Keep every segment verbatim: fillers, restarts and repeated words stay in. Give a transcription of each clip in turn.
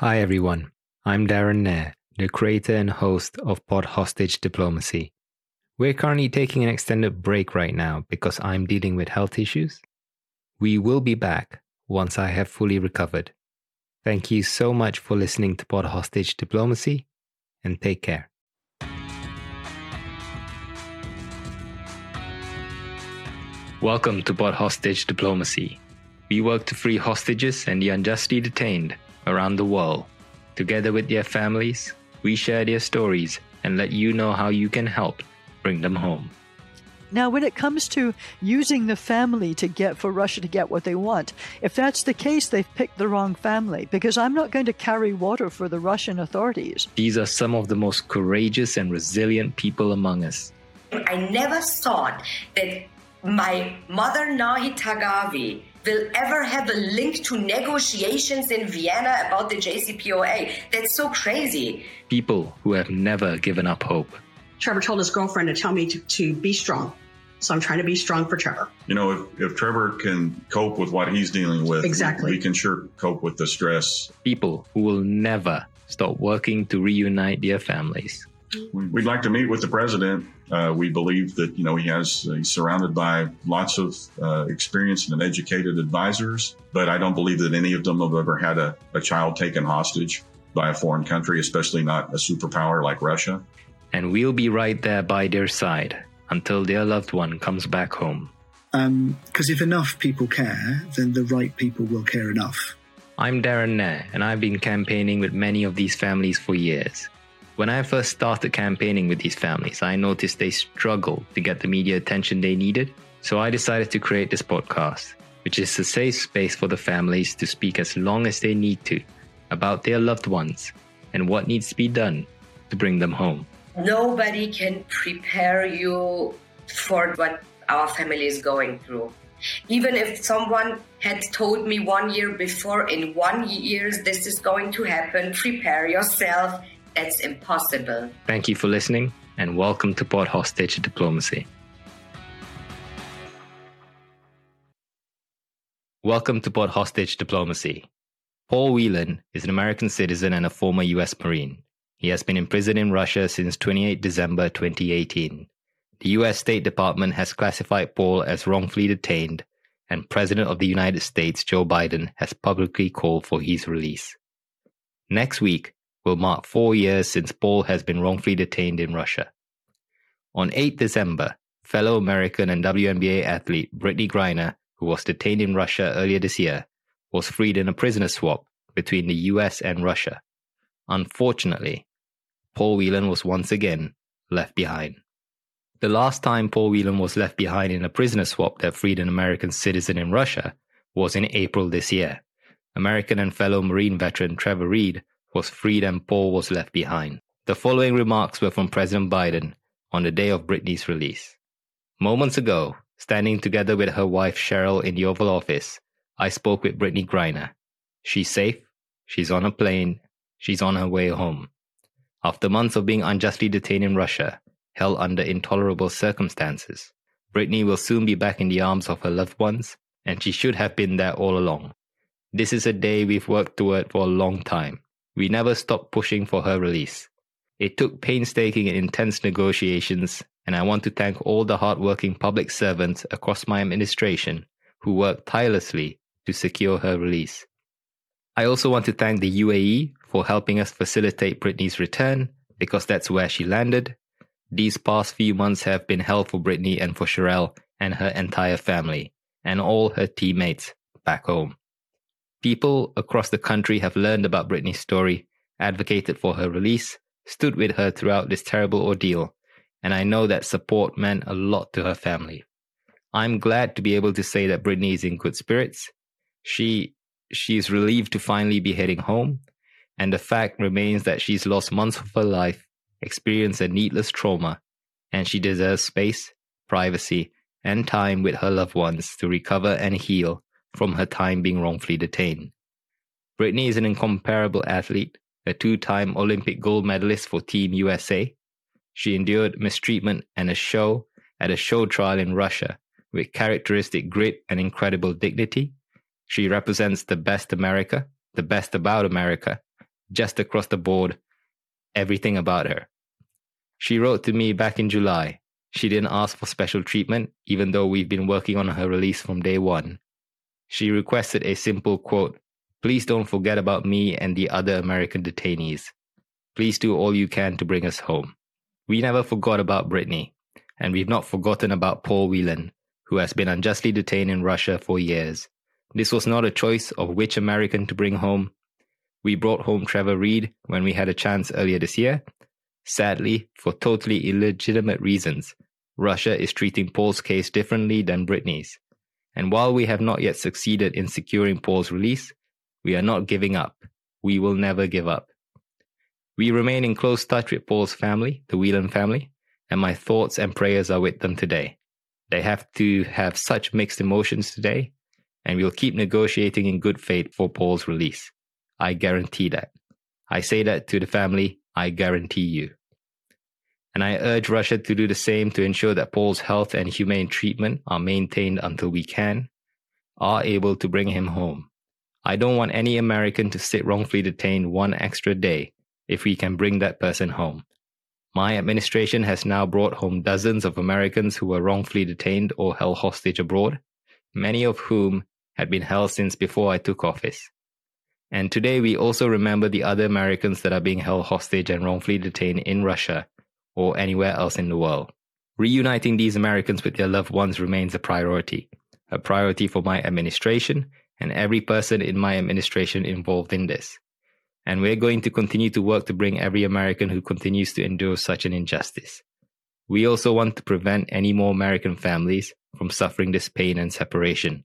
Hi everyone, I'm Darren Nair, the creator and host of Pod Hostage Diplomacy. We're currently taking an extended break right now because I'm dealing with health issues. We will be back once I have fully recovered. Thank you so much for listening to Pod Hostage Diplomacy, and take care. Welcome to Pod Hostage Diplomacy. We work to free hostages and the unjustly detained around the world. Together with their families, we share their stories and let you know how you can help bring them home. Now, when it comes to using the family to get for Russia to get what they want, if that's the case, they've picked the wrong family, because I'm not going to carry water for the Russian authorities. These are some of the most courageous and resilient people among us. I never thought that my mother, Nahi Tagavi, will ever have a link to negotiations in Vienna about the J C P O A. That's so crazy. People who have never given up hope. Trevor told his girlfriend to tell me to, to be strong. So I'm trying to be strong for Trevor. You know, if, if Trevor can cope with what he's dealing with, exactly, we, we can sure cope with the stress. People who will never stop working to reunite their families. We'd like to meet with the president. Uh, we believe that, you know, he has uh, he's surrounded by lots of uh, experienced and educated advisors, but I don't believe that any of them have ever had a, a child taken hostage by a foreign country, especially not a superpower like Russia. And we'll be right there by their side until their loved one comes back home. Um, because if enough people care, then the right people will care enough. I'm Darren Nair, and I've been campaigning with many of these families for years. When I first started campaigning with these families, I noticed they struggled to get the media attention they needed. So I decided to create this podcast, which is a safe space for the families to speak as long as they need to about their loved ones and what needs to be done to bring them home. Nobody can prepare you for what our family is going through. Even if someone had told me one year before, in one year, this is going to happen, prepare yourself. That's impossible. Thank you for listening, and welcome to Pod Hostage Diplomacy. Welcome to Pod Hostage Diplomacy. Paul Whelan is an American citizen and a former U S Marine. He has been imprisoned in Russia since the twenty-eighth of December twenty eighteen. The U S State Department has classified Paul as wrongfully detained, and President of the United States Joe Biden has publicly called for his release. Next week will mark four years since Paul has been wrongfully detained in Russia. On the eighth of December, fellow American and W N B A athlete Brittney Griner, who was detained in Russia earlier this year, was freed in a prisoner swap between the U S and Russia. Unfortunately, Paul Whelan was once again left behind. The last time Paul Whelan was left behind in a prisoner swap that freed an American citizen in Russia was in April this year. American and fellow Marine veteran Trevor Reed was freed and Paul was left behind. The following remarks were from President Biden on the day of Brittney's release. Moments ago, standing together with her wife Sherelle in the Oval Office, I spoke with Brittney Griner. She's safe, she's on a plane, she's on her way home. After months of being unjustly detained in Russia, held under intolerable circumstances, Brittney will soon be back in the arms of her loved ones, and she should have been there all along. This is a day we've worked toward for a long time. We never stopped pushing for her release. It took painstaking and intense negotiations, and I want to thank all the hardworking public servants across my administration who worked tirelessly to secure her release. I also want to thank the U A E for helping us facilitate Brittney's return, because that's where she landed. These past few months have been hell for Brittney and for Sherelle and her entire family, and all her teammates back home. People across the country have learned about Brittney's story, advocated for her release, stood with her throughout this terrible ordeal, and I know that support meant a lot to her family. I'm glad to be able to say that Brittney is in good spirits. She, she is relieved to finally be heading home, and the fact remains that she's lost months of her life, experienced a needless trauma, and she deserves space, privacy, and time with her loved ones to recover and heal from her time being wrongfully detained. Brittney is an incomparable athlete, a two-time Olympic gold medalist for Team U S A. She endured mistreatment and a show at a show trial in Russia with characteristic grit and incredible dignity. She represents the best America, the best about America, just across the board, everything about her. She wrote to me back in July. She didn't ask for special treatment, even though we've been working on her release from day one. She requested a simple quote, "Please don't forget about me and the other American detainees. Please do all you can to bring us home." We never forgot about Brittney, and we've not forgotten about Paul Whelan, who has been unjustly detained in Russia for years. This was not a choice of which American to bring home. We brought home Trevor Reed when we had a chance earlier this year. Sadly, for totally illegitimate reasons, Russia is treating Paul's case differently than Brittney's. And while we have not yet succeeded in securing Paul's release, we are not giving up. We will never give up. We remain in close touch with Paul's family, the Whelan family, and my thoughts and prayers are with them today. They have to have such mixed emotions today, and we'll keep negotiating in good faith for Paul's release. I guarantee that. I say that to the family, I guarantee you. And I urge Russia to do the same to ensure that Paul's health and humane treatment are maintained until we can, are able to bring him home. I don't want any American to sit wrongfully detained one extra day if we can bring that person home. My administration has now brought home dozens of Americans who were wrongfully detained or held hostage abroad, many of whom had been held since before I took office. And today we also remember the other Americans that are being held hostage and wrongfully detained in Russia or anywhere else in the world. Reuniting these Americans with their loved ones remains a priority, a priority for my administration and every person in my administration involved in this. And we're going to continue to work to bring every American who continues to endure such an injustice. We also want to prevent any more American families from suffering this pain and separation.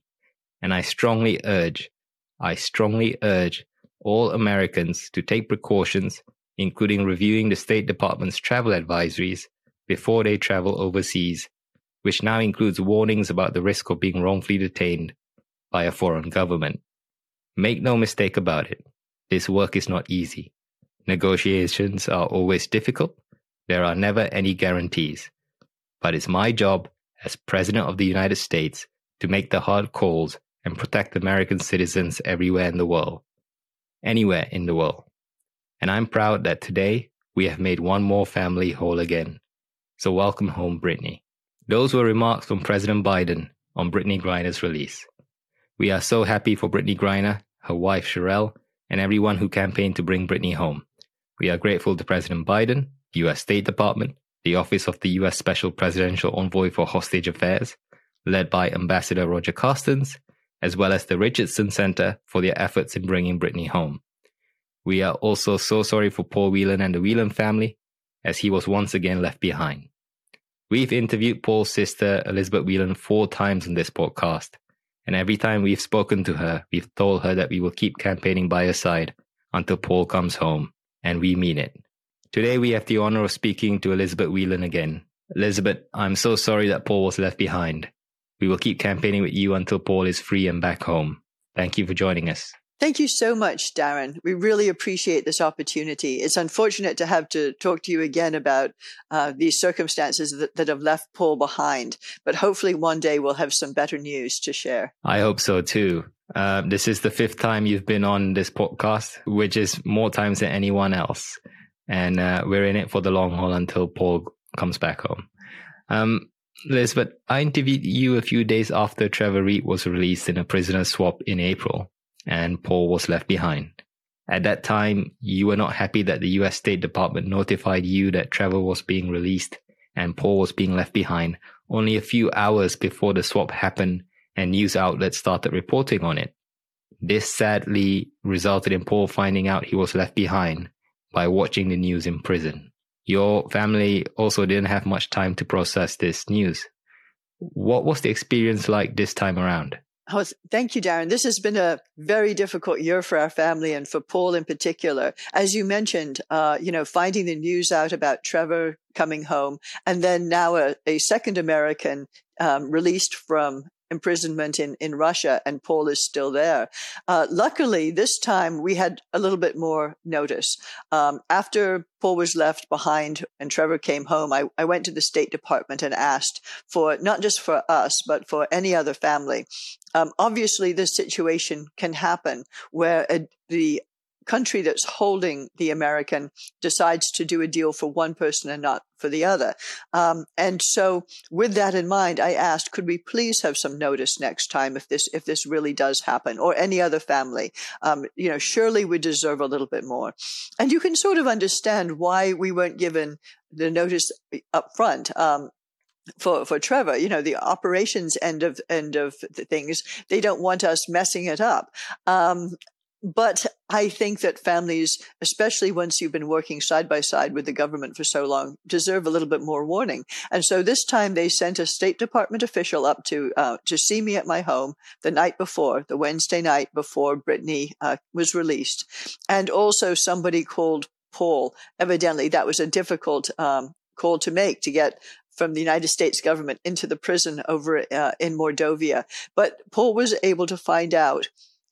And I strongly urge, I strongly urge all Americans to take precautions, including reviewing the State Department's travel advisories before they travel overseas, which now includes warnings about the risk of being wrongfully detained by a foreign government. Make no mistake about it. This work is not easy. Negotiations are always difficult. There are never any guarantees. But it's my job as President of the United States to make the hard calls and protect American citizens everywhere in the world. Anywhere in the world. And I'm proud that today we have made one more family whole again. So welcome home, Brittney. Those were remarks from President Biden on Brittney Griner's release. We are so happy for Brittney Griner, her wife Sherelle, and everyone who campaigned to bring Brittney home. We are grateful to President Biden, the U S State Department, the Office of the U S Special Presidential Envoy for Hostage Affairs, led by Ambassador Roger Carstens, as well as the Richardson Center for their efforts in bringing Brittney home. We are also so sorry for Paul Whelan and the Whelan family, as he was once again left behind. We've interviewed Paul's sister, Elizabeth Whelan, four times on this podcast. And every time we've spoken to her, we've told her that we will keep campaigning by her side until Paul comes home, and we mean it. Today we have the honor of speaking to Elizabeth Whelan again. Elizabeth, I'm so sorry that Paul was left behind. We will keep campaigning with you until Paul is free and back home. Thank you for joining us. Thank you so much, Darren. We really appreciate this opportunity. It's unfortunate to have to talk to you again about uh, these circumstances that, that have left Paul behind, but hopefully one day we'll have some better news to share. I hope so too. Uh, this is the fifth time you've been on this podcast, which is more times than anyone else. And uh, we're in it for the long haul until Paul comes back home. Um, Elizabeth, I interviewed you a few days after Trevor Reed was released in a prisoner swap in April. And Paul was left behind. At that time, you were not happy that the U S State Department notified you that Trevor was being released and Paul was being left behind only a few hours before the swap happened and news outlets started reporting on it. This sadly resulted in Paul finding out he was left behind by watching the news in prison. Your family also didn't have much time to process this news. What was the experience like this time around? Oh, thank you, Darren. This has been a very difficult year for our family and for Paul in particular. As you mentioned, uh, you know, finding the news out about Trevor coming home and then now a, a second American um, released from imprisonment in, in Russia, and Paul is still there. Uh, luckily, this time we had a little bit more notice. Um, after Paul was left behind and Trevor came home, I, I went to the State Department and asked for, not just for us, but for any other family. Um, obviously, this situation can happen where a, the country that's holding the American decides to do a deal for one person and not for the other. Um, and so with that in mind, I asked, could we please have some notice next time if this, if this really does happen, or any other family? Um, you know, surely we deserve a little bit more. And you can sort of understand why we weren't given the notice up front. Um, For, for Trevor, you know, the operations end of, end of the things, they don't want us messing it up. Um, but I think that families, especially once you've been working side by side with the government for so long, deserve a little bit more warning. And so this time they sent a State Department official up to, uh, to see me at my home the night before, the Wednesday night before Brittney, uh, was released. And also somebody called Paul. Evidently that was a difficult, um, call to make, to get from the United States government into the prison over uh, in Mordovia. But Paul was able to find out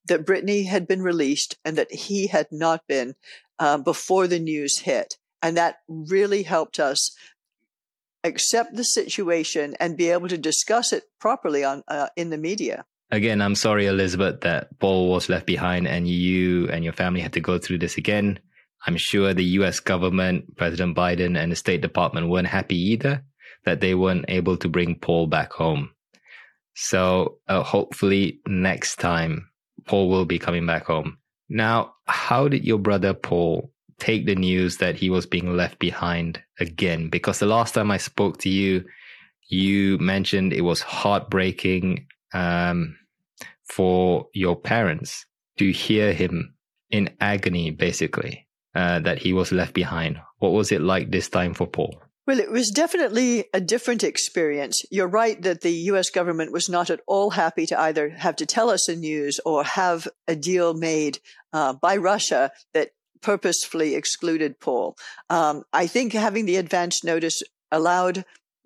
that Brittney had been released and that he had not been uh, before the news hit. And that really helped us accept the situation and be able to discuss it properly on uh, in the media. Again, I'm sorry, Elizabeth, that Paul was left behind and you and your family had to go through this again. I'm sure the U S government, President Biden, and the State Department weren't happy either that they weren't able to bring Paul back home. So uh, hopefully next time Paul will be coming back home. Now, how did your brother Paul take the news that he was being left behind again? Because the last time I spoke to you, you mentioned it was heartbreaking um, for your parents to hear him in agony, basically, uh, that he was left behind. What was it like this time for Paul? Well, it was definitely a different experience. You're right that the U S government was not at all happy to either have to tell us the news or have a deal made uh, by Russia that purposefully excluded Paul. Um, I think having the advance notice allowed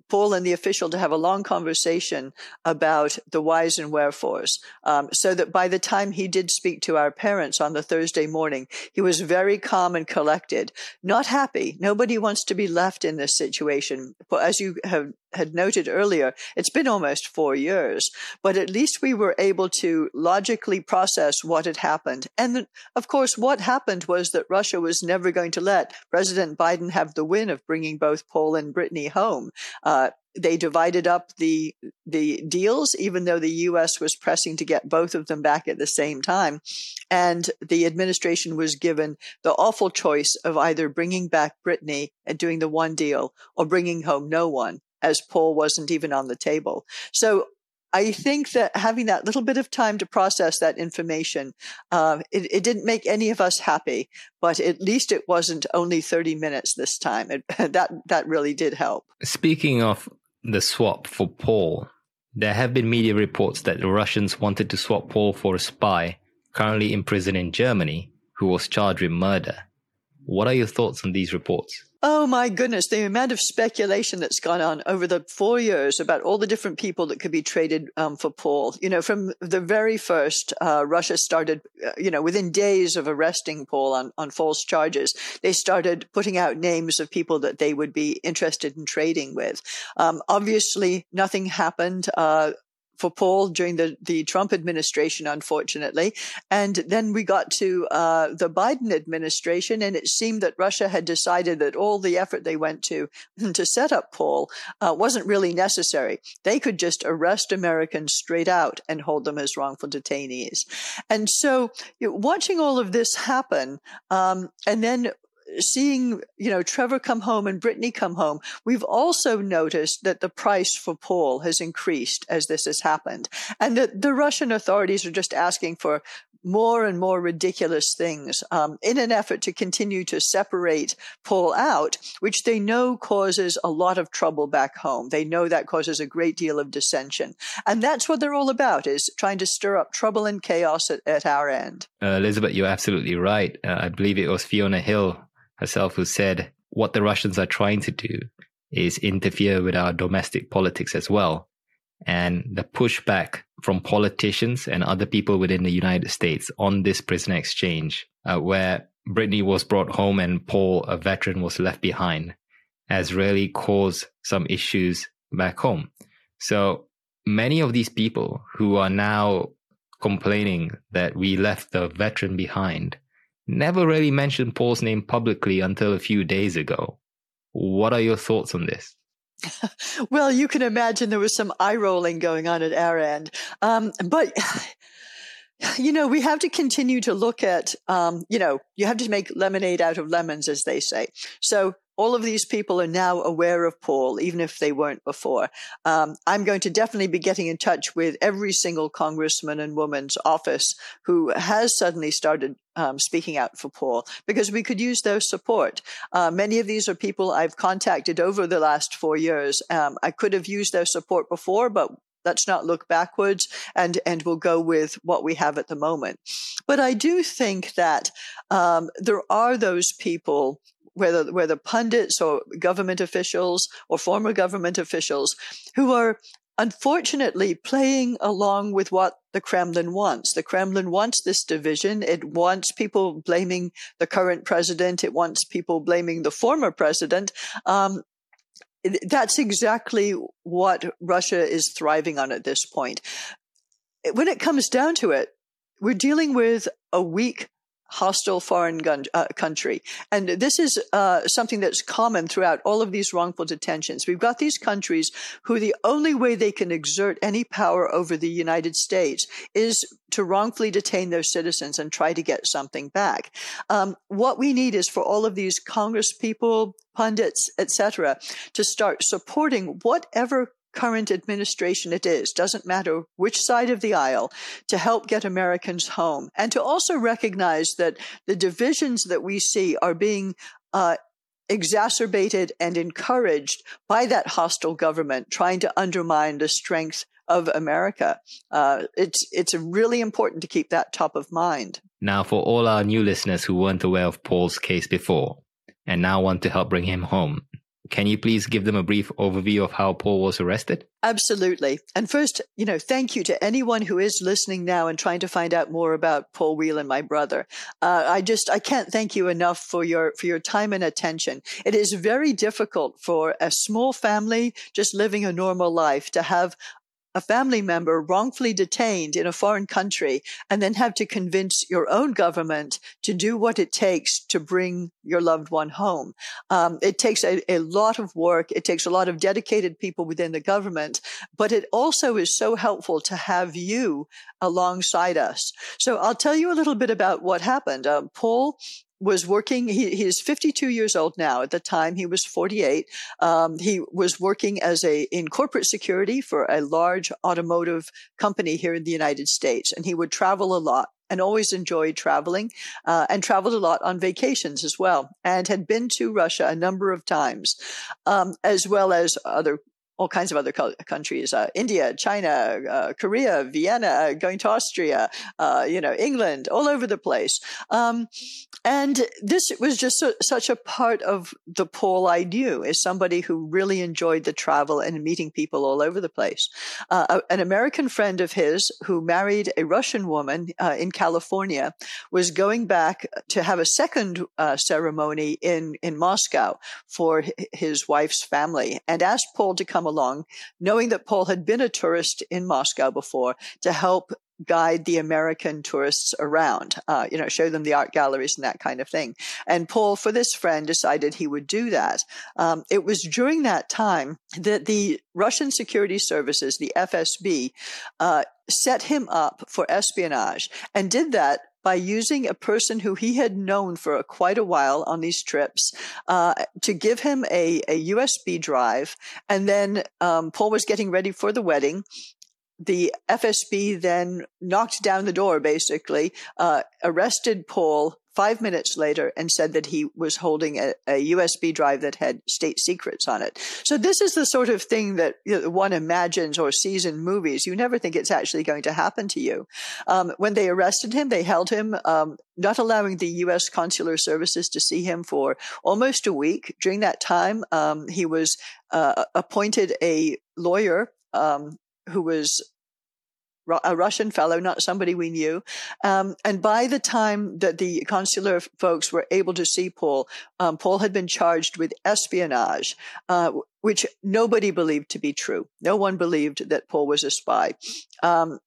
Paul and the official to have a long conversation about the whys and wherefores, um, so that by the time he did speak to our parents on the Thursday morning, he was very calm and collected, not happy. Nobody wants to be left in this situation. As you have had noted earlier, it's been almost four years, but at least we were able to logically process what had happened. And of course, what happened was that Russia was never going to let President Biden have the win of bringing both Paul and Brittney home. Uh, they divided up the, the deals, even though the U S was pressing to get both of them back at the same time. And the administration was given the awful choice of either bringing back Brittney and doing the one deal or bringing home no one, as Paul wasn't even on the table. So I think that having that little bit of time to process that information, uh, it, it didn't make any of us happy, but at least it wasn't only thirty minutes this time. It, that, that really did help. Speaking of the swap for Paul, there have been media reports that the Russians wanted to swap Paul for a spy currently in prison in Germany who was charged with murder. What are your thoughts on these reports? Oh, my goodness, the amount of speculation that's gone on over the four years about all the different people that could be traded um, for Paul. You know, from the very first, uh, Russia started, uh, you know, within days of arresting Paul on, on false charges, they started putting out names of people that they would be interested in trading with. Um, obviously, nothing happened Uh for Paul during the, the Trump administration, unfortunately. And then we got to uh, the Biden administration, and it seemed that Russia had decided that all the effort they went to to set up Paul uh, wasn't really necessary. They could just arrest Americans straight out and hold them as wrongful detainees. And so, you know, watching all of this happen, um, and then seeing, you know, Trevor come home and Brittney come home, we've also noticed that the price for Paul has increased as this has happened, and that the Russian authorities are just asking for more and more ridiculous things um, in an effort to continue to separate Paul out, which they know causes a lot of trouble back home. They know that causes a great deal of dissension. And that's what they're all about, is trying to stir up trouble and chaos at, at our end. Uh, Elizabeth, you're absolutely right. Uh, I believe it was Fiona Hill herself who said, what the Russians are trying to do is interfere with our domestic politics as well. And the pushback from politicians and other people within the United States on this prisoner exchange, uh, where Brittney was brought home and Paul, a veteran, was left behind, has really caused some issues back home. So many of these people who are now complaining that we left the veteran behind, never really mentioned Paul's name publicly until a few days ago. What are your thoughts on this? Well, you can imagine there was some eye rolling going on at our end. Um, but, you know, we have to continue to look at, um, you know, you have to make lemonade out of lemons, as they say. So all of these people are now aware of Paul, even if they weren't before. Um, I'm going to definitely be getting in touch with every single congressman and woman's office who has suddenly started um, speaking out for Paul, because we could use their support. Uh, many of these are people I've contacted over the last four years. Um, I could have used their support before, but let's not look backwards, and, and we'll go with what we have at the moment. But I do think that um, there are those people, whether whether pundits or government officials or former government officials, who are unfortunately playing along with what the Kremlin wants. The Kremlin wants this division. It wants people blaming the current president. It wants people blaming the former president. Um, that's exactly what Russia is thriving on at this point. When it comes down to it, we're dealing with a weak, hostile foreign gun, uh, country. And this is uh, something that's common throughout all of these wrongful detentions. We've got these countries who the only way they can exert any power over the United States is to wrongfully detain their citizens and try to get something back. Um, what we need is for all of these Congress people, pundits, et cetera, to start supporting whatever current administration it is, doesn't matter which side of the aisle, to help get Americans home. And to also recognize that the divisions that we see are being uh, exacerbated and encouraged by that hostile government trying to undermine the strength of America. Uh, it's, it's really important to keep that top of mind. Now, for all our new listeners who weren't aware of Paul's case before and now want to help bring him home, can you please give them a brief overview of how Paul was arrested? Absolutely. And first, you know, thank you to anyone who is listening now and trying to find out more about Paul Whelan, my brother. Uh, I just, I can't thank you enough for your, for your time and attention. It is very difficult for a small family just living a normal life to have a family member wrongfully detained in a foreign country and then have to convince your own government to do what it takes to bring your loved one home. Um, it takes a, a lot of work. It takes a lot of dedicated people within the government, but it also is so helpful to have you alongside us. So I'll tell you a little bit about what happened. Um, Paul was working, he, he is fifty-two years old now. At the time, he was forty-eight. Um, he was working as a, in corporate security for a large automotive company here in the United States. And he would travel a lot and always enjoyed traveling, uh, and traveled a lot on vacations as well, and had been to Russia a number of times, um, as well as other all kinds of other countries, uh, India, China, uh, Korea, Vienna, uh, going to Austria, uh, you know, England, all over the place. Um, and this was just so, such a part of the Paul I knew, is somebody who really enjoyed the travel and meeting people all over the place. Uh, an American friend of his who married a Russian woman uh, in California was going back to have a second uh, ceremony in, in Moscow for his wife's family, and asked Paul to come along, knowing that Paul had been a tourist in Moscow before, to help guide the American tourists around, uh, you know, show them the art galleries and that kind of thing. And Paul, for this friend, decided he would do that. Um, it was during that time that the Russian security services, the F S B, uh, set him up for espionage, and did that by using a person who he had known for a, quite a while on these trips uh, to give him a, a U S B drive. And then um, Paul was getting ready for the wedding. The F S B then knocked down the door, basically, uh, arrested Paul five minutes later and said that he was holding a, a U S B drive that had state secrets on it. So this is the sort of thing that you know, one imagines or sees in movies. You never think it's actually going to happen to you. Um, when they arrested him, they held him, um, not allowing the U S consular services to see him for almost a week. During that time, um, he was uh, appointed a lawyer um, who was a Russian fellow, not somebody we knew. Um, and by the time that the consular folks were able to see Paul, um, Paul had been charged with espionage, uh, which nobody believed to be true. No one believed that Paul was a spy. Um,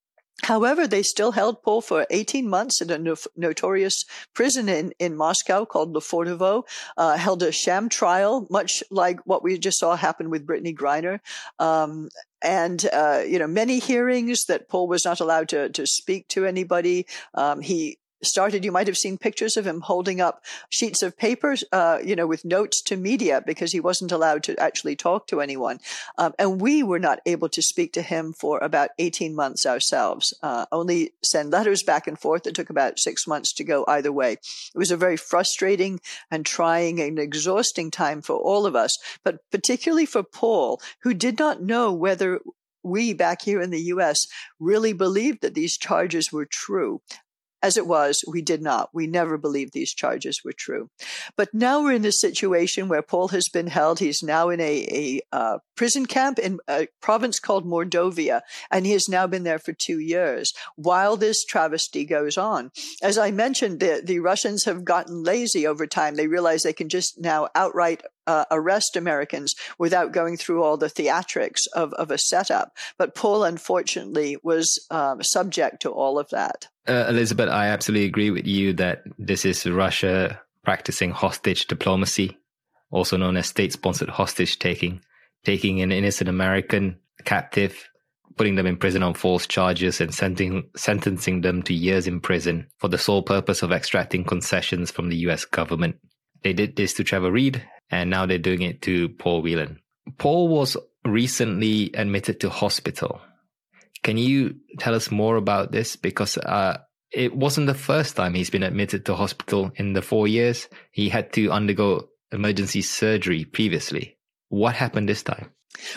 However, they still held Paul for eighteen months in a no- notorious prison in, in Moscow called Lefortovo, uh, held a sham trial, much like what we just saw happen with Brittney Griner. Um, And, uh, you know, many hearings that Paul was not allowed to, to speak to anybody. Um, he started, you might have seen pictures of him holding up sheets of paper, uh, you know, with notes to media because he wasn't allowed to actually talk to anyone. Um, and we were not able to speak to him for about eighteen months ourselves, uh, only send letters back and forth. It took about six months to go either way. It was a very frustrating and trying and exhausting time for all of us, but particularly for Paul, who did not know whether we back here in the U S really believed that these charges were true. As it was, we did not. We never believed these charges were true. But now we're in this situation where Paul has been held. He's now in a, a uh, prison camp in a province called Mordovia, and he has now been there for two years while this travesty goes on. As I mentioned, the, the Russians have gotten lazy over time. They realize they can just now outright Uh, arrest Americans without going through all the theatrics of, of a setup. But Paul, unfortunately, was um, subject to all of that. Uh, Elizabeth, I absolutely agree with you that this is Russia practicing hostage diplomacy, also known as state-sponsored hostage taking, taking an innocent American captive, putting them in prison on false charges and sentencing, sentencing them to years in prison for the sole purpose of extracting concessions from the U S government. They did this to Trevor Reed, and now they're doing it to Paul Whelan. Paul was recently admitted to hospital. Can you tell us more about this? Because uh, it wasn't the first time he's been admitted to hospital in the four years. He had to undergo emergency surgery previously. What happened this time?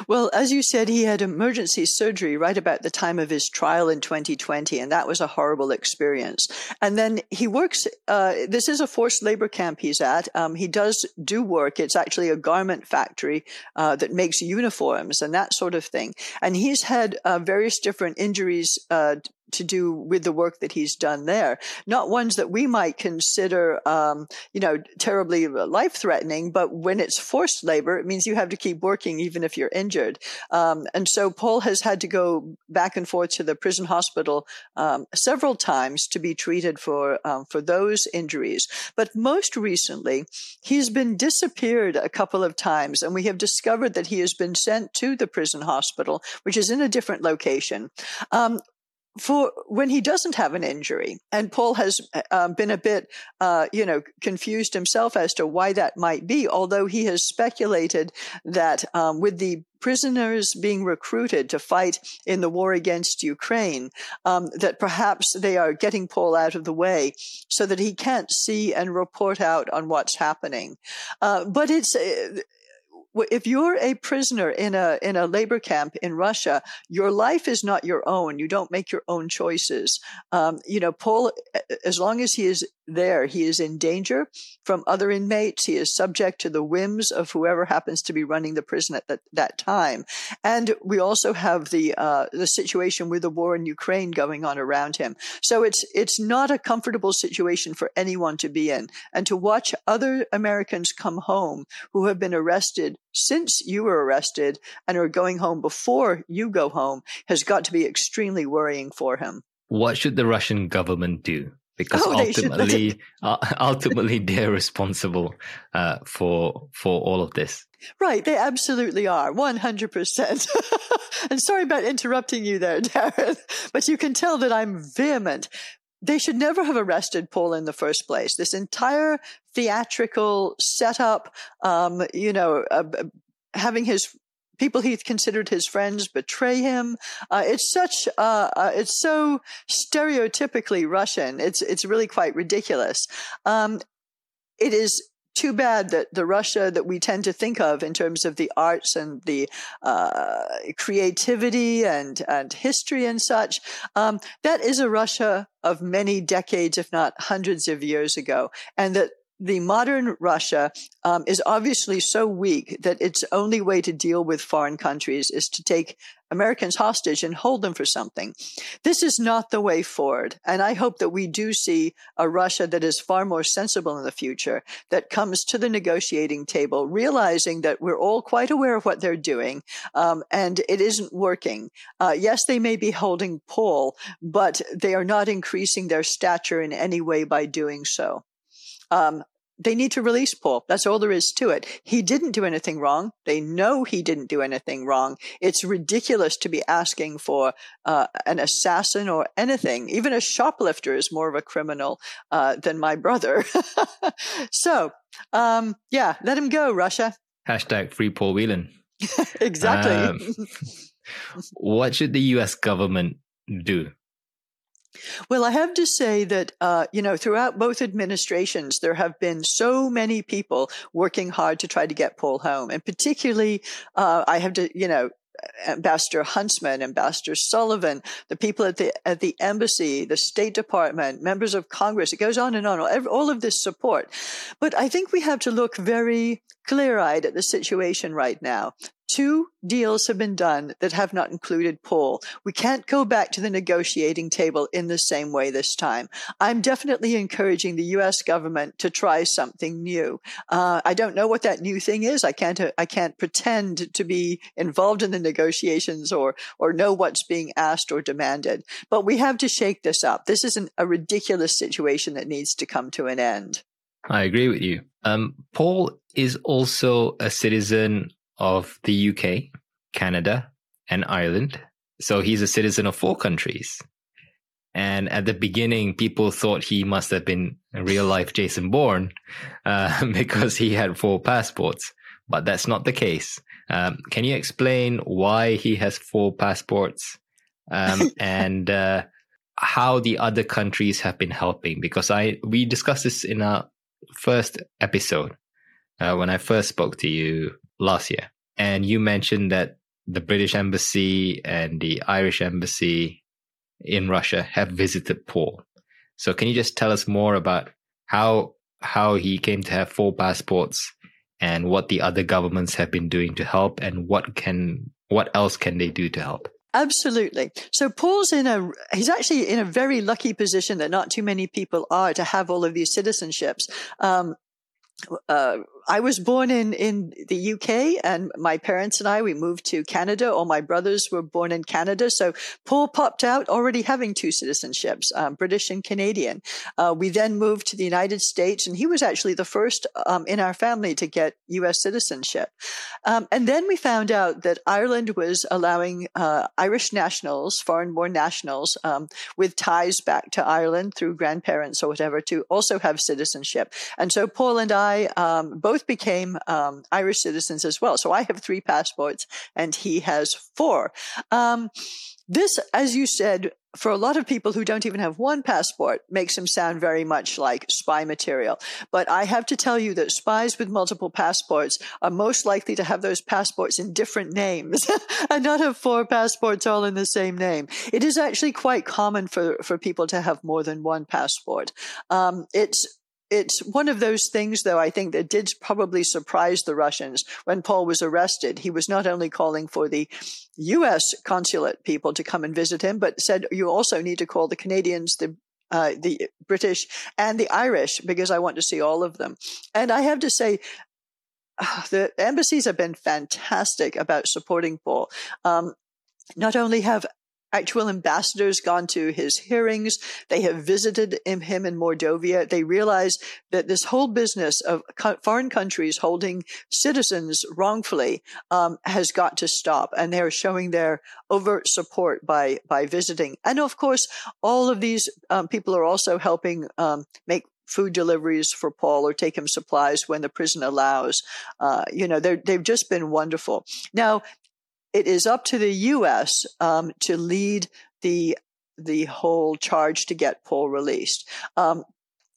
Well, as you said, he had emergency surgery right about the time of his trial in twenty twenty, and that was a horrible experience. And then he works, uh, this is a forced labor camp he's at. Um, he does do work. It's actually a garment factory uh, that makes uniforms and that sort of thing. And he's had uh, various different injuries uh to do with the work that he's done there. Not ones that we might consider, um, you know, terribly life-threatening, but when it's forced labor, it means you have to keep working even if you're injured. Um, and so Paul has had to go back and forth to the prison hospital um, several times to be treated for, um, for those injuries. But most recently, he's been disappeared a couple of times, and we have discovered that he has been sent to the prison hospital, which is in a different location. Um, For when he doesn't have an injury, and Paul has um, been a bit, uh, you know, confused himself as to why that might be, although he has speculated that um, with the prisoners being recruited to fight in the war against Ukraine, um, that perhaps they are getting Paul out of the way so that he can't see and report out on what's happening. Uh, but it's... Uh, If you're a prisoner in a in a labor camp in Russia, your life is not your own. You don't make your own choices. Um, you know, Paul, as long as he is there, he is in danger from other inmates. He is subject to the whims of whoever happens to be running the prison at that, that time. And we also have the uh, the situation with the war in Ukraine going on around him. So it's it's not a comfortable situation for anyone to be in. And to watch other Americans come home who have been arrested since you were arrested and are going home before you go home has got to be extremely worrying for him. What should the Russian government do? Because oh, ultimately, they uh, ultimately, they're responsible uh, for for all of this. Right, they absolutely are, one hundred percent. And sorry about interrupting you there, Darren, but you can tell that I'm vehement. They should never have arrested Paul in the first place. This entire theatrical setup, um, you know, uh, having his people he considered his friends betray him. Uh, it's such, uh, uh, it's so stereotypically Russian. It's it's really quite ridiculous. Um, it is too bad that the Russia that we tend to think of in terms of the arts and the uh, creativity and, and history and such, um, that is a Russia of many decades, if not hundreds of years ago, and that the modern Russia um, is obviously so weak that its only way to deal with foreign countries is to take Americans hostage and hold them for something. This is not the way forward. And I hope that we do see a Russia that is far more sensible in the future, that comes to the negotiating table, realizing that we're all quite aware of what they're doing um, and it isn't working. Uh, yes, they may be holding Paul, but they are not increasing their stature in any way by doing so. Um, They need to release Paul. That's all there is to it. He didn't do anything wrong. They know he didn't do anything wrong. It's ridiculous to be asking for uh, an assassin or anything. Even a shoplifter is more of a criminal uh, than my brother. So, um, yeah, let him go, Russia. Hashtag free Paul Whelan. Exactly. Um, what should the U S government do? Well, I have to say that, uh, you know, throughout both administrations, there have been so many people working hard to try to get Paul home. And particularly, uh, I have to, you know, Ambassador Huntsman, Ambassador Sullivan, the people at the at the embassy, the State Department, members of Congress. It goes on and on, all of this support. But I think we have to look very clear-eyed at the situation right now. Two deals have been done that have not included Paul. We can't go back to the negotiating table in the same way this time. I'm definitely encouraging the U S government to try something new. Uh, I don't know what that new thing is. I can't, I can't pretend to be involved in the negotiations or, or know what's being asked or demanded. But we have to shake this up. This is an, a ridiculous situation that needs to come to an end. I agree with you. Um, Paul is also a citizen of the U K, Canada, and Ireland. So he's a citizen of four countries. And at the beginning, people thought he must have been a real-life Jason Bourne uh, because he had four passports. But that's not the case. Um, can you explain why he has four passports um, and uh, how the other countries have been helping? Because I we discussed this in our first episode uh, when I first spoke to you last year. And you mentioned that the British Embassy and the Irish Embassy in Russia have visited Paul. So can you just tell us more about how how he came to have four passports and what the other governments have been doing to help and what can what else can they do to help? Absolutely. So Paul's in a, he's actually in a very lucky position that not too many people are to have all of these citizenships. Um, uh, I was born in, in the U K and my parents and I, we moved to Canada. All my brothers were born in Canada. So Paul popped out already having two citizenships, um, British and Canadian. Uh, we then moved to the United States and he was actually the first um, in our family to get U S citizenship. Um, and then we found out that Ireland was allowing uh, Irish nationals, foreign-born nationals um, with ties back to Ireland through grandparents or whatever to also have citizenship. And so Paul and I um, both Both became um, Irish citizens as well. So I have three passports and he has four. Um, this, as you said, for a lot of people who don't even have one passport, makes them sound very much like spy material. But I have to tell you that spies with multiple passports are most likely to have those passports in different names and not have four passports all in the same name. It is actually quite common for, for people to have more than one passport. Um, it's It's one of those things, though, I think that did probably surprise the Russians. When Paul was arrested, he was not only calling for the U S consulate people to come and visit him, but said, you also need to call the Canadians, the uh, the British, and the Irish, because I want to see all of them. And I have to say, oh, the embassies have been fantastic about supporting Paul. Um, not only have actual ambassadors gone to his hearings. They have visited him, him in Mordovia. They realize that this whole business of co- foreign countries holding citizens wrongfully um, has got to stop. And they are showing their overt support by, by visiting. And of course, all of these um, people are also helping um, make food deliveries for Paul or take him supplies when the prison allows. Uh, you know, they've just been wonderful. Now, it is up to the U S um, to lead the the whole charge to get Paul released. Um,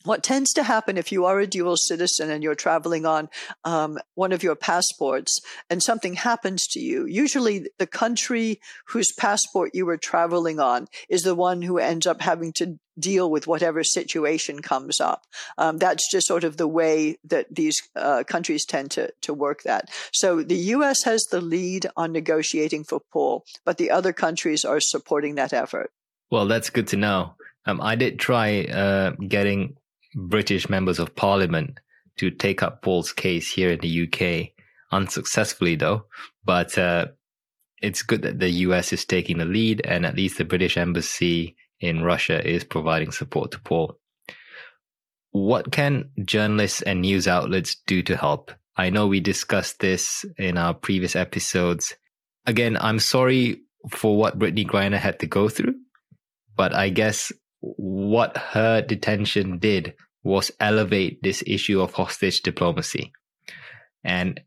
What tends to happen if you are a dual citizen and you're traveling on um, one of your passports and something happens to you, usually the country whose passport you were traveling on is the one who ends up having to deal with whatever situation comes up. Um, that's just sort of the way that these uh, countries tend to, to work that. So the U S has the lead on negotiating for Paul, but the other countries are supporting that effort. Well, that's good to know. Um, I did try uh, getting British members of parliament to take up Paul's case here in the U K, unsuccessfully though. But uh, it's good that the U S is taking the lead, and at least the British embassy in Russia is providing support to Paul. What can journalists and news outlets do to help? I know we discussed this in our previous episodes. Again, I'm sorry for what Brittney Griner had to go through, but I guess what her detention did was elevate this issue of hostage diplomacy. And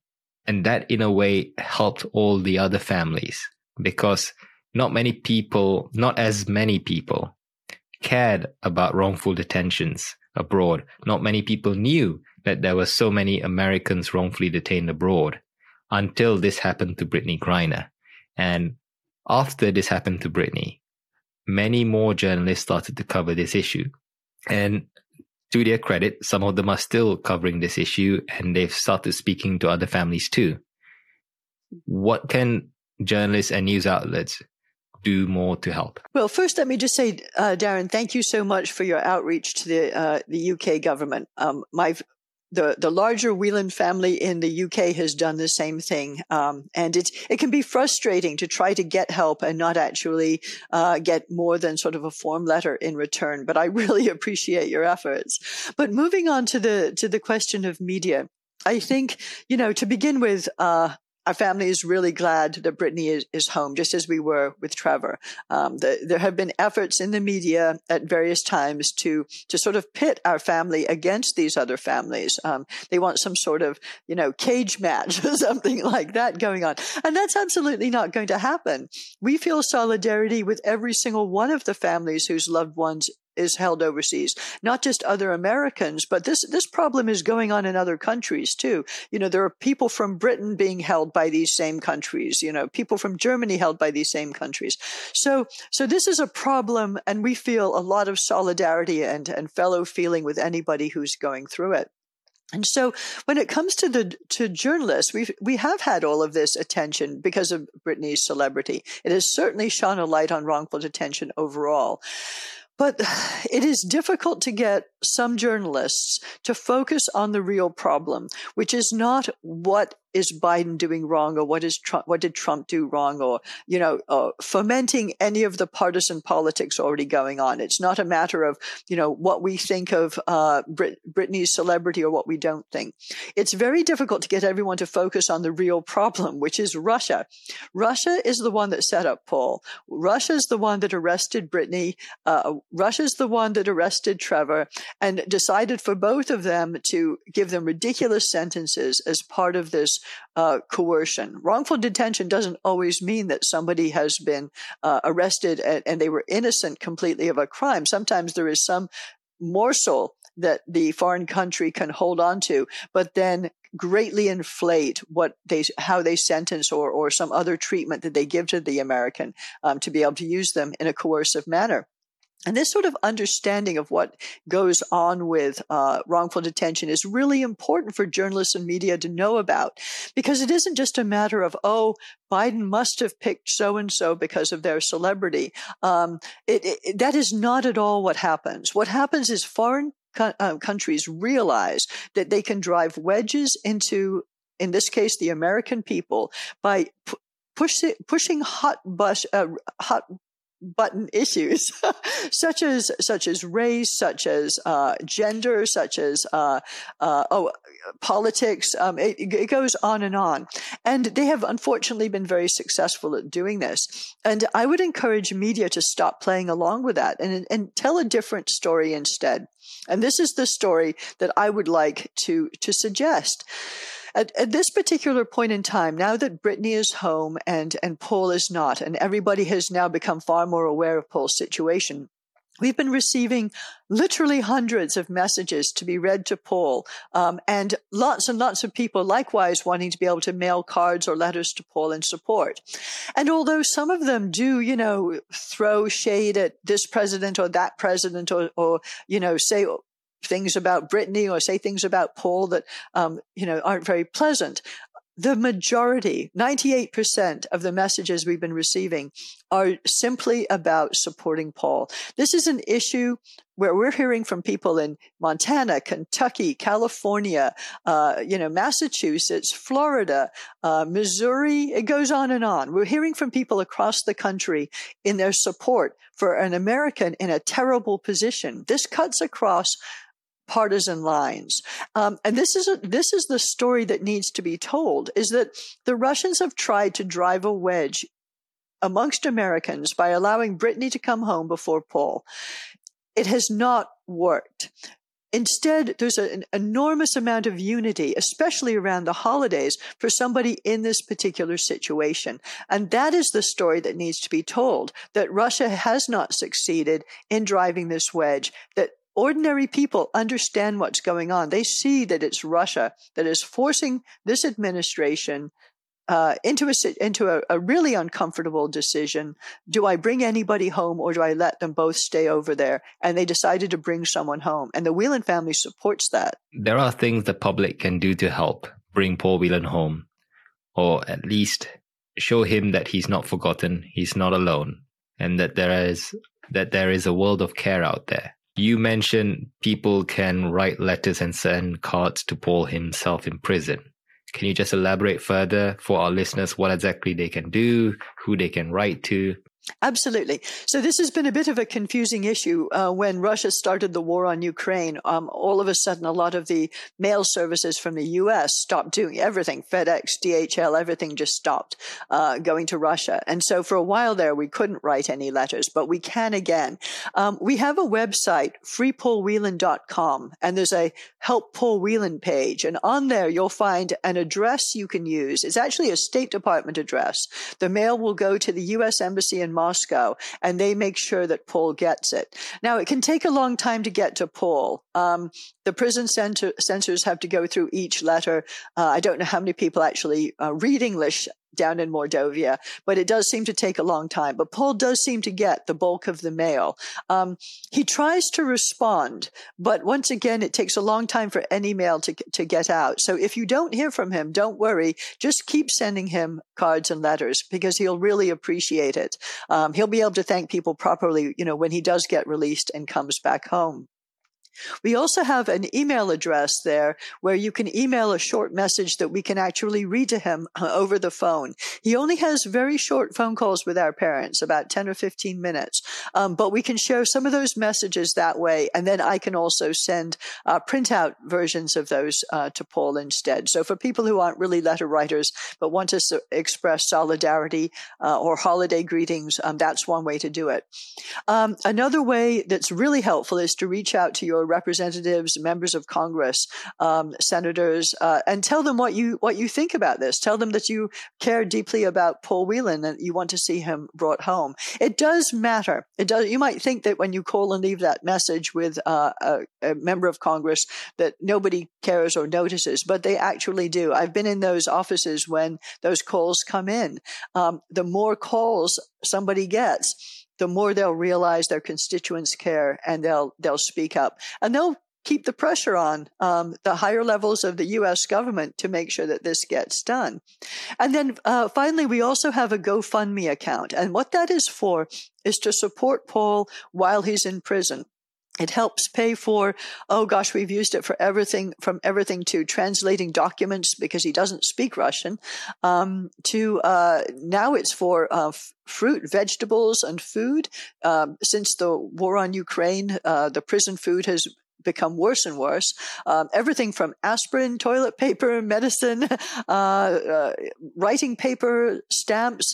and that in a way helped all the other families, because not many people, not as many people cared about wrongful detentions abroad. Not many people knew that there were so many Americans wrongfully detained abroad until this happened to Brittney Griner. And after this happened to Brittney, many more journalists started to cover this issue. And to their credit, some of them are still covering this issue, and they've started speaking to other families too. What can journalists and news outlets do more to help? Well, first, let me just say, uh, Darren, thank you so much for your outreach to the uh, the U K government. Um, my The, the larger Whelan family in the U K has done the same thing. Um, and it's, it can be frustrating to try to get help and not actually, uh, get more than sort of a form letter in return. But I really appreciate your efforts. But moving on to the, to the question of media, I think, you know, to begin with, uh, our family is really glad that Brittney is, is home, just as we were with Trevor. Um, the, there have been efforts in the media at various times to to sort of pit our family against these other families. Um, they want some sort of, you know, cage match or something like that going on. And that's absolutely not going to happen. We feel solidarity with every single one of the families whose loved ones is held overseas, not just other Americans, but this, this problem is going on in other countries too. You know, there are people from Britain being held by these same countries, you know, people from Germany held by these same countries. So, so this is a problem, and we feel a lot of solidarity and, and fellow feeling with anybody who's going through it. And so when it comes to the, to journalists, we've, we have had all of this attention because of Brittney's celebrity. It has certainly shone a light on wrongful detention overall. But it is difficult to get some journalists to focus on the real problem, which is not what is Biden doing wrong or what is Trump, what did Trump do wrong, or, you know, uh, fomenting any of the partisan politics already going on. It's not a matter of, you know, what we think of uh, Brit- Brittney's celebrity or what we don't think. It's very difficult to get everyone to focus on the real problem, which is Russia. Russia is the one that set up Paul. Russia is the one that arrested Brittney. Uh, Russia is the one that arrested Trevor and decided for both of them to give them ridiculous sentences as part of this Uh, coercion. Wrongful detention doesn't always mean that somebody has been uh, arrested and, and they were innocent completely of a crime. Sometimes there is some morsel that the foreign country can hold on to, but then greatly inflate what they, how they sentence or, or some other treatment that they give to the American um, to be able to use them in a coercive manner. And this sort of understanding of what goes on with uh, wrongful detention is really important for journalists and media to know about, because it isn't just a matter of, oh, Biden must have picked so-and-so because of their celebrity. Um, it, it, that is not at all what happens. What happens is foreign co- uh, countries realize that they can drive wedges into, in this case, the American people by p- push, pushing hot bus, uh, hot button issues such as such as race, such as uh, gender, such as uh, uh, oh politics. Um, it, it goes on and on, and they have unfortunately been very successful at doing this. And I would encourage media to stop playing along with that and and tell a different story instead. And this is the story that I would like to to suggest. At, at this particular point in time, now that Brittney is home and, and Paul is not, and everybody has now become far more aware of Paul's situation, We've been receiving literally hundreds of messages to be read to Paul, um, and lots and lots of people likewise wanting to be able to mail cards or letters to Paul in support. And although some of them do, you know, throw shade at this president or that president or, or you know, say things about Brittney or say things about Paul that, um, you know, aren't very pleasant, the majority, ninety-eight percent of the messages we've been receiving are simply about supporting Paul. This is an issue where we're hearing from people in Montana, Kentucky, California, uh, you know, Massachusetts, Florida, uh, Missouri. It goes on and on. We're hearing from people across the country in their support for an American in a terrible position. This cuts across partisan lines. Um, and this is, a, this is the story that needs to be told, is that the Russians have tried to drive a wedge amongst Americans by allowing Brittney to come home before Paul. It has not worked. Instead, there's an enormous amount of unity, especially around the holidays, for somebody in this particular situation. And that is the story that needs to be told, that Russia has not succeeded in driving this wedge, that ordinary people understand what's going on. They see that it's Russia that is forcing this administration uh, into, a, into a, a really uncomfortable decision. Do I bring anybody home or do I let them both stay over there? And they decided to bring someone home. And the Whelan family supports that. There are things the public can do to help bring Paul Whelan home, or at least show him that he's not forgotten, he's not alone, and that there is that there is a world of care out there. You mentioned people can write letters and send cards to Paul himself in prison. Can you just elaborate further for our listeners what exactly they can do, who they can write to? Absolutely. So this has been a bit of a confusing issue. Uh, when Russia started the war on Ukraine, um, all of a sudden, a lot of the mail services from the U S stopped doing everything. FedEx, D H L, everything just stopped uh, going to Russia. And so for a while there, we couldn't write any letters, but we can again. Um, we have a website, free paul whelan dot com, and there's a Help Paul Whelan page. And on there, you'll find an address you can use. It's actually a State Department address. The mail will go to the U S Embassy in Moscow, and they make sure that Paul gets it. Now, it can take a long time to get to Paul. Um, the prison center, censors have to go through each letter. Uh, I don't know how many people actually uh, read English down in Mordovia, but it does seem to take a long time. But Paul does seem to get the bulk of the mail. Um, he tries to respond, but once again, it takes a long time for any mail to, to get out. So if you don't hear from him, don't worry. Just keep sending him cards and letters because he'll really appreciate it. Um, he'll be able to thank people properly, you know, when he does get released and comes back home. We also have an email address there where you can email a short message that we can actually read to him over the phone. He only has very short phone calls with our parents, about ten or fifteen minutes. Um, but we can share some of those messages that way. And then I can also send uh, printout versions of those uh, to Paul instead. So for people who aren't really letter writers, but want to so- express solidarity uh, or holiday greetings, um, that's one way to do it. Um, another way that's really helpful is to reach out to your representatives, members of Congress, um, senators, uh, and tell them what you what you think about this. Tell them that you care deeply about Paul Whelan and you want to see him brought home. It does matter. It does. You might think that when you call and leave that message with uh, a, a member of Congress that nobody cares or notices, but they actually do. I've been in those offices when those calls come in. Um, the more calls somebody gets, the more they'll realize their constituents care and they'll they'll speak up. And they'll keep the pressure on um, the higher levels of the U S government to make sure that this gets done. And then uh, finally, we also have a GoFundMe account. And what that is for is to support Paul while he's in prison. It helps pay for, oh gosh, we've used it for everything from everything to translating documents because he doesn't speak Russian, um, to uh, now it's for uh, f- fruit, vegetables, and food. Um, since the war on Ukraine, uh, the prison food has become worse and worse. Um, everything from aspirin, toilet paper, medicine, uh, uh, writing paper, stamps,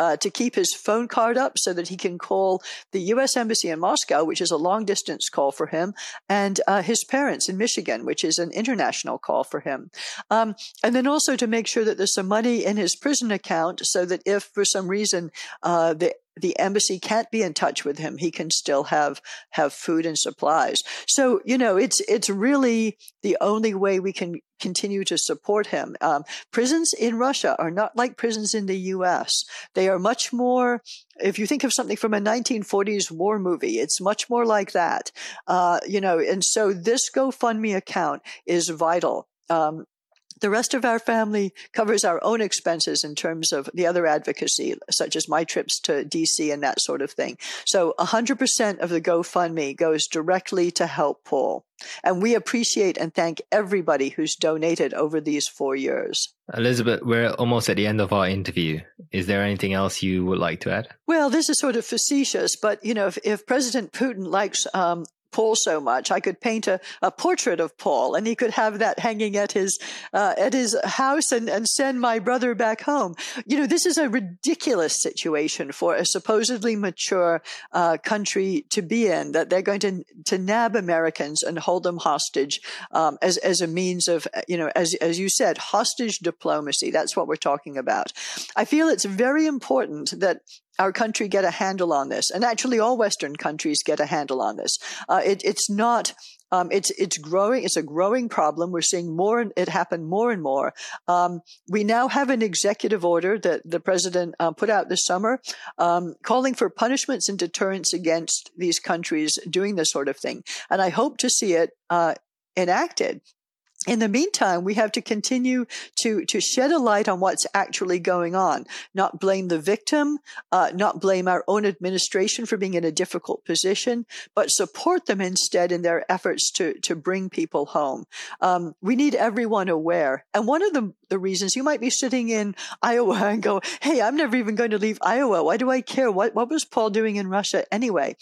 Uh, to keep his phone card up so that he can call the U S Embassy in Moscow, which is a long-distance call for him, and uh, his parents in Michigan, which is an international call for him. Um, and then also to make sure that there's some money in his prison account so that if for some reason uh, the the embassy can't be in touch with him, he can still have have food and supplies. So, you know, it's it's really the only way we can continue to support him. Um, prisons in Russia are not like prisons in the U S. They are much more, if you think of something from a nineteen forties war movie, it's much more like that. Uh, you know, and so this GoFundMe account is vital. Um, The rest of our family covers our own expenses in terms of the other advocacy, such as my trips to D C and that sort of thing. So one hundred percent of the GoFundMe goes directly to help Paul. And we appreciate and thank everybody who's donated over these four years. Elizabeth, we're almost at the end of our interview. Is there anything else you would like to add? Well, this is sort of facetious, but, you know, if, if President Putin likes um, Paul so much, I could paint a, a portrait of Paul, and he could have that hanging at his uh, at his house, and, and send my brother back home. You know, this is a ridiculous situation for a supposedly mature uh, country to be in, that they're going to to nab Americans and hold them hostage um, as as a means of, you know, as as you said, hostage diplomacy. That's what we're talking about. I feel it's very important that our country get a handle on this, and actually all Western countries get a handle on this. Uh, it, it's not, um, it's it's growing. It's a growing problem. We're seeing more, it happen more and more. Um, we now have an executive order that the president uh, put out this summer, um, calling for punishments and deterrence against these countries doing this sort of thing. And I hope to see it uh, enacted. In the meantime, we have to continue to, to shed a light on what's actually going on, not blame the victim, uh, not blame our own administration for being in a difficult position, but support them instead in their efforts to, to bring people home. Um, we need everyone aware. And one of the, the reasons you might be sitting in Iowa and go, hey, I'm never even going to leave Iowa. Why do I care? What, what was Paul doing in Russia anyway?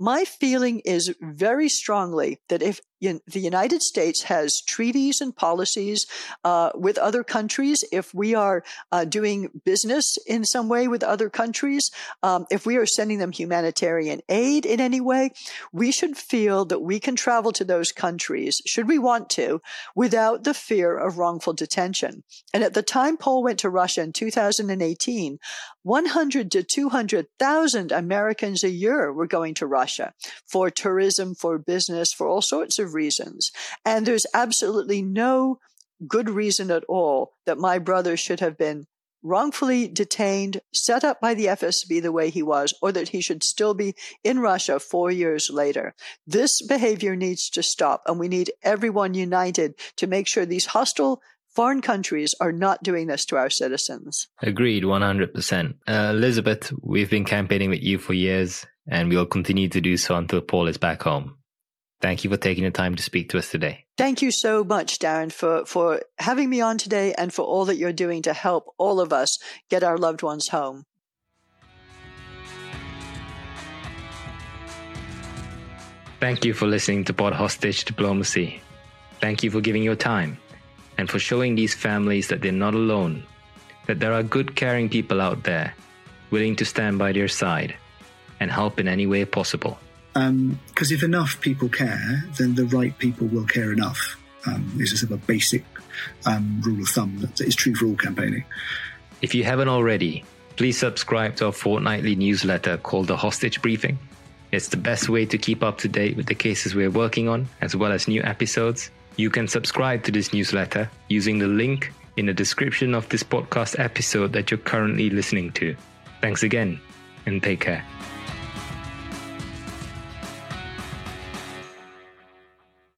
My feeling is very strongly that if the United States has treaties and policies uh, with other countries, if we are uh, doing business in some way with other countries, um, if we are sending them humanitarian aid in any way, we should feel that we can travel to those countries, should we want to, without the fear of wrongful detention. And at the time Paul went to Russia in two thousand eighteen, one hundred to two hundred thousand Americans a year were going to Russia for tourism, for business, for all sorts of reasons. And there's absolutely no good reason at all that my brother should have been wrongfully detained, set up by the F S B the way he was, or that he should still be in Russia four years later. This behavior needs to stop, and we need everyone united to make sure these hostile foreign countries are not doing this to our citizens. Agreed, one hundred percent. Uh, Elizabeth, we've been campaigning with you for years, and we'll continue to do so until Paul is back home. Thank you for taking the time to speak to us today. Thank you so much, Darren, for, for having me on today and for all that you're doing to help all of us get our loved ones home. Thank you for listening to Pod Hostage Diplomacy. Thank you for giving your time, and for showing these families that they're not alone, that there are good, caring people out there willing to stand by their side and help in any way possible. Because um, if enough people care, then the right people will care enough. Um, this is sort of a basic um, rule of thumb that is true for all campaigning. If you haven't already, please subscribe to our fortnightly newsletter called The Hostage Briefing. It's the best way to keep up to date with the cases we're working on, as well as new episodes. You can subscribe to this newsletter using the link in the description of this podcast episode that you're currently listening to. Thanks again, and take care.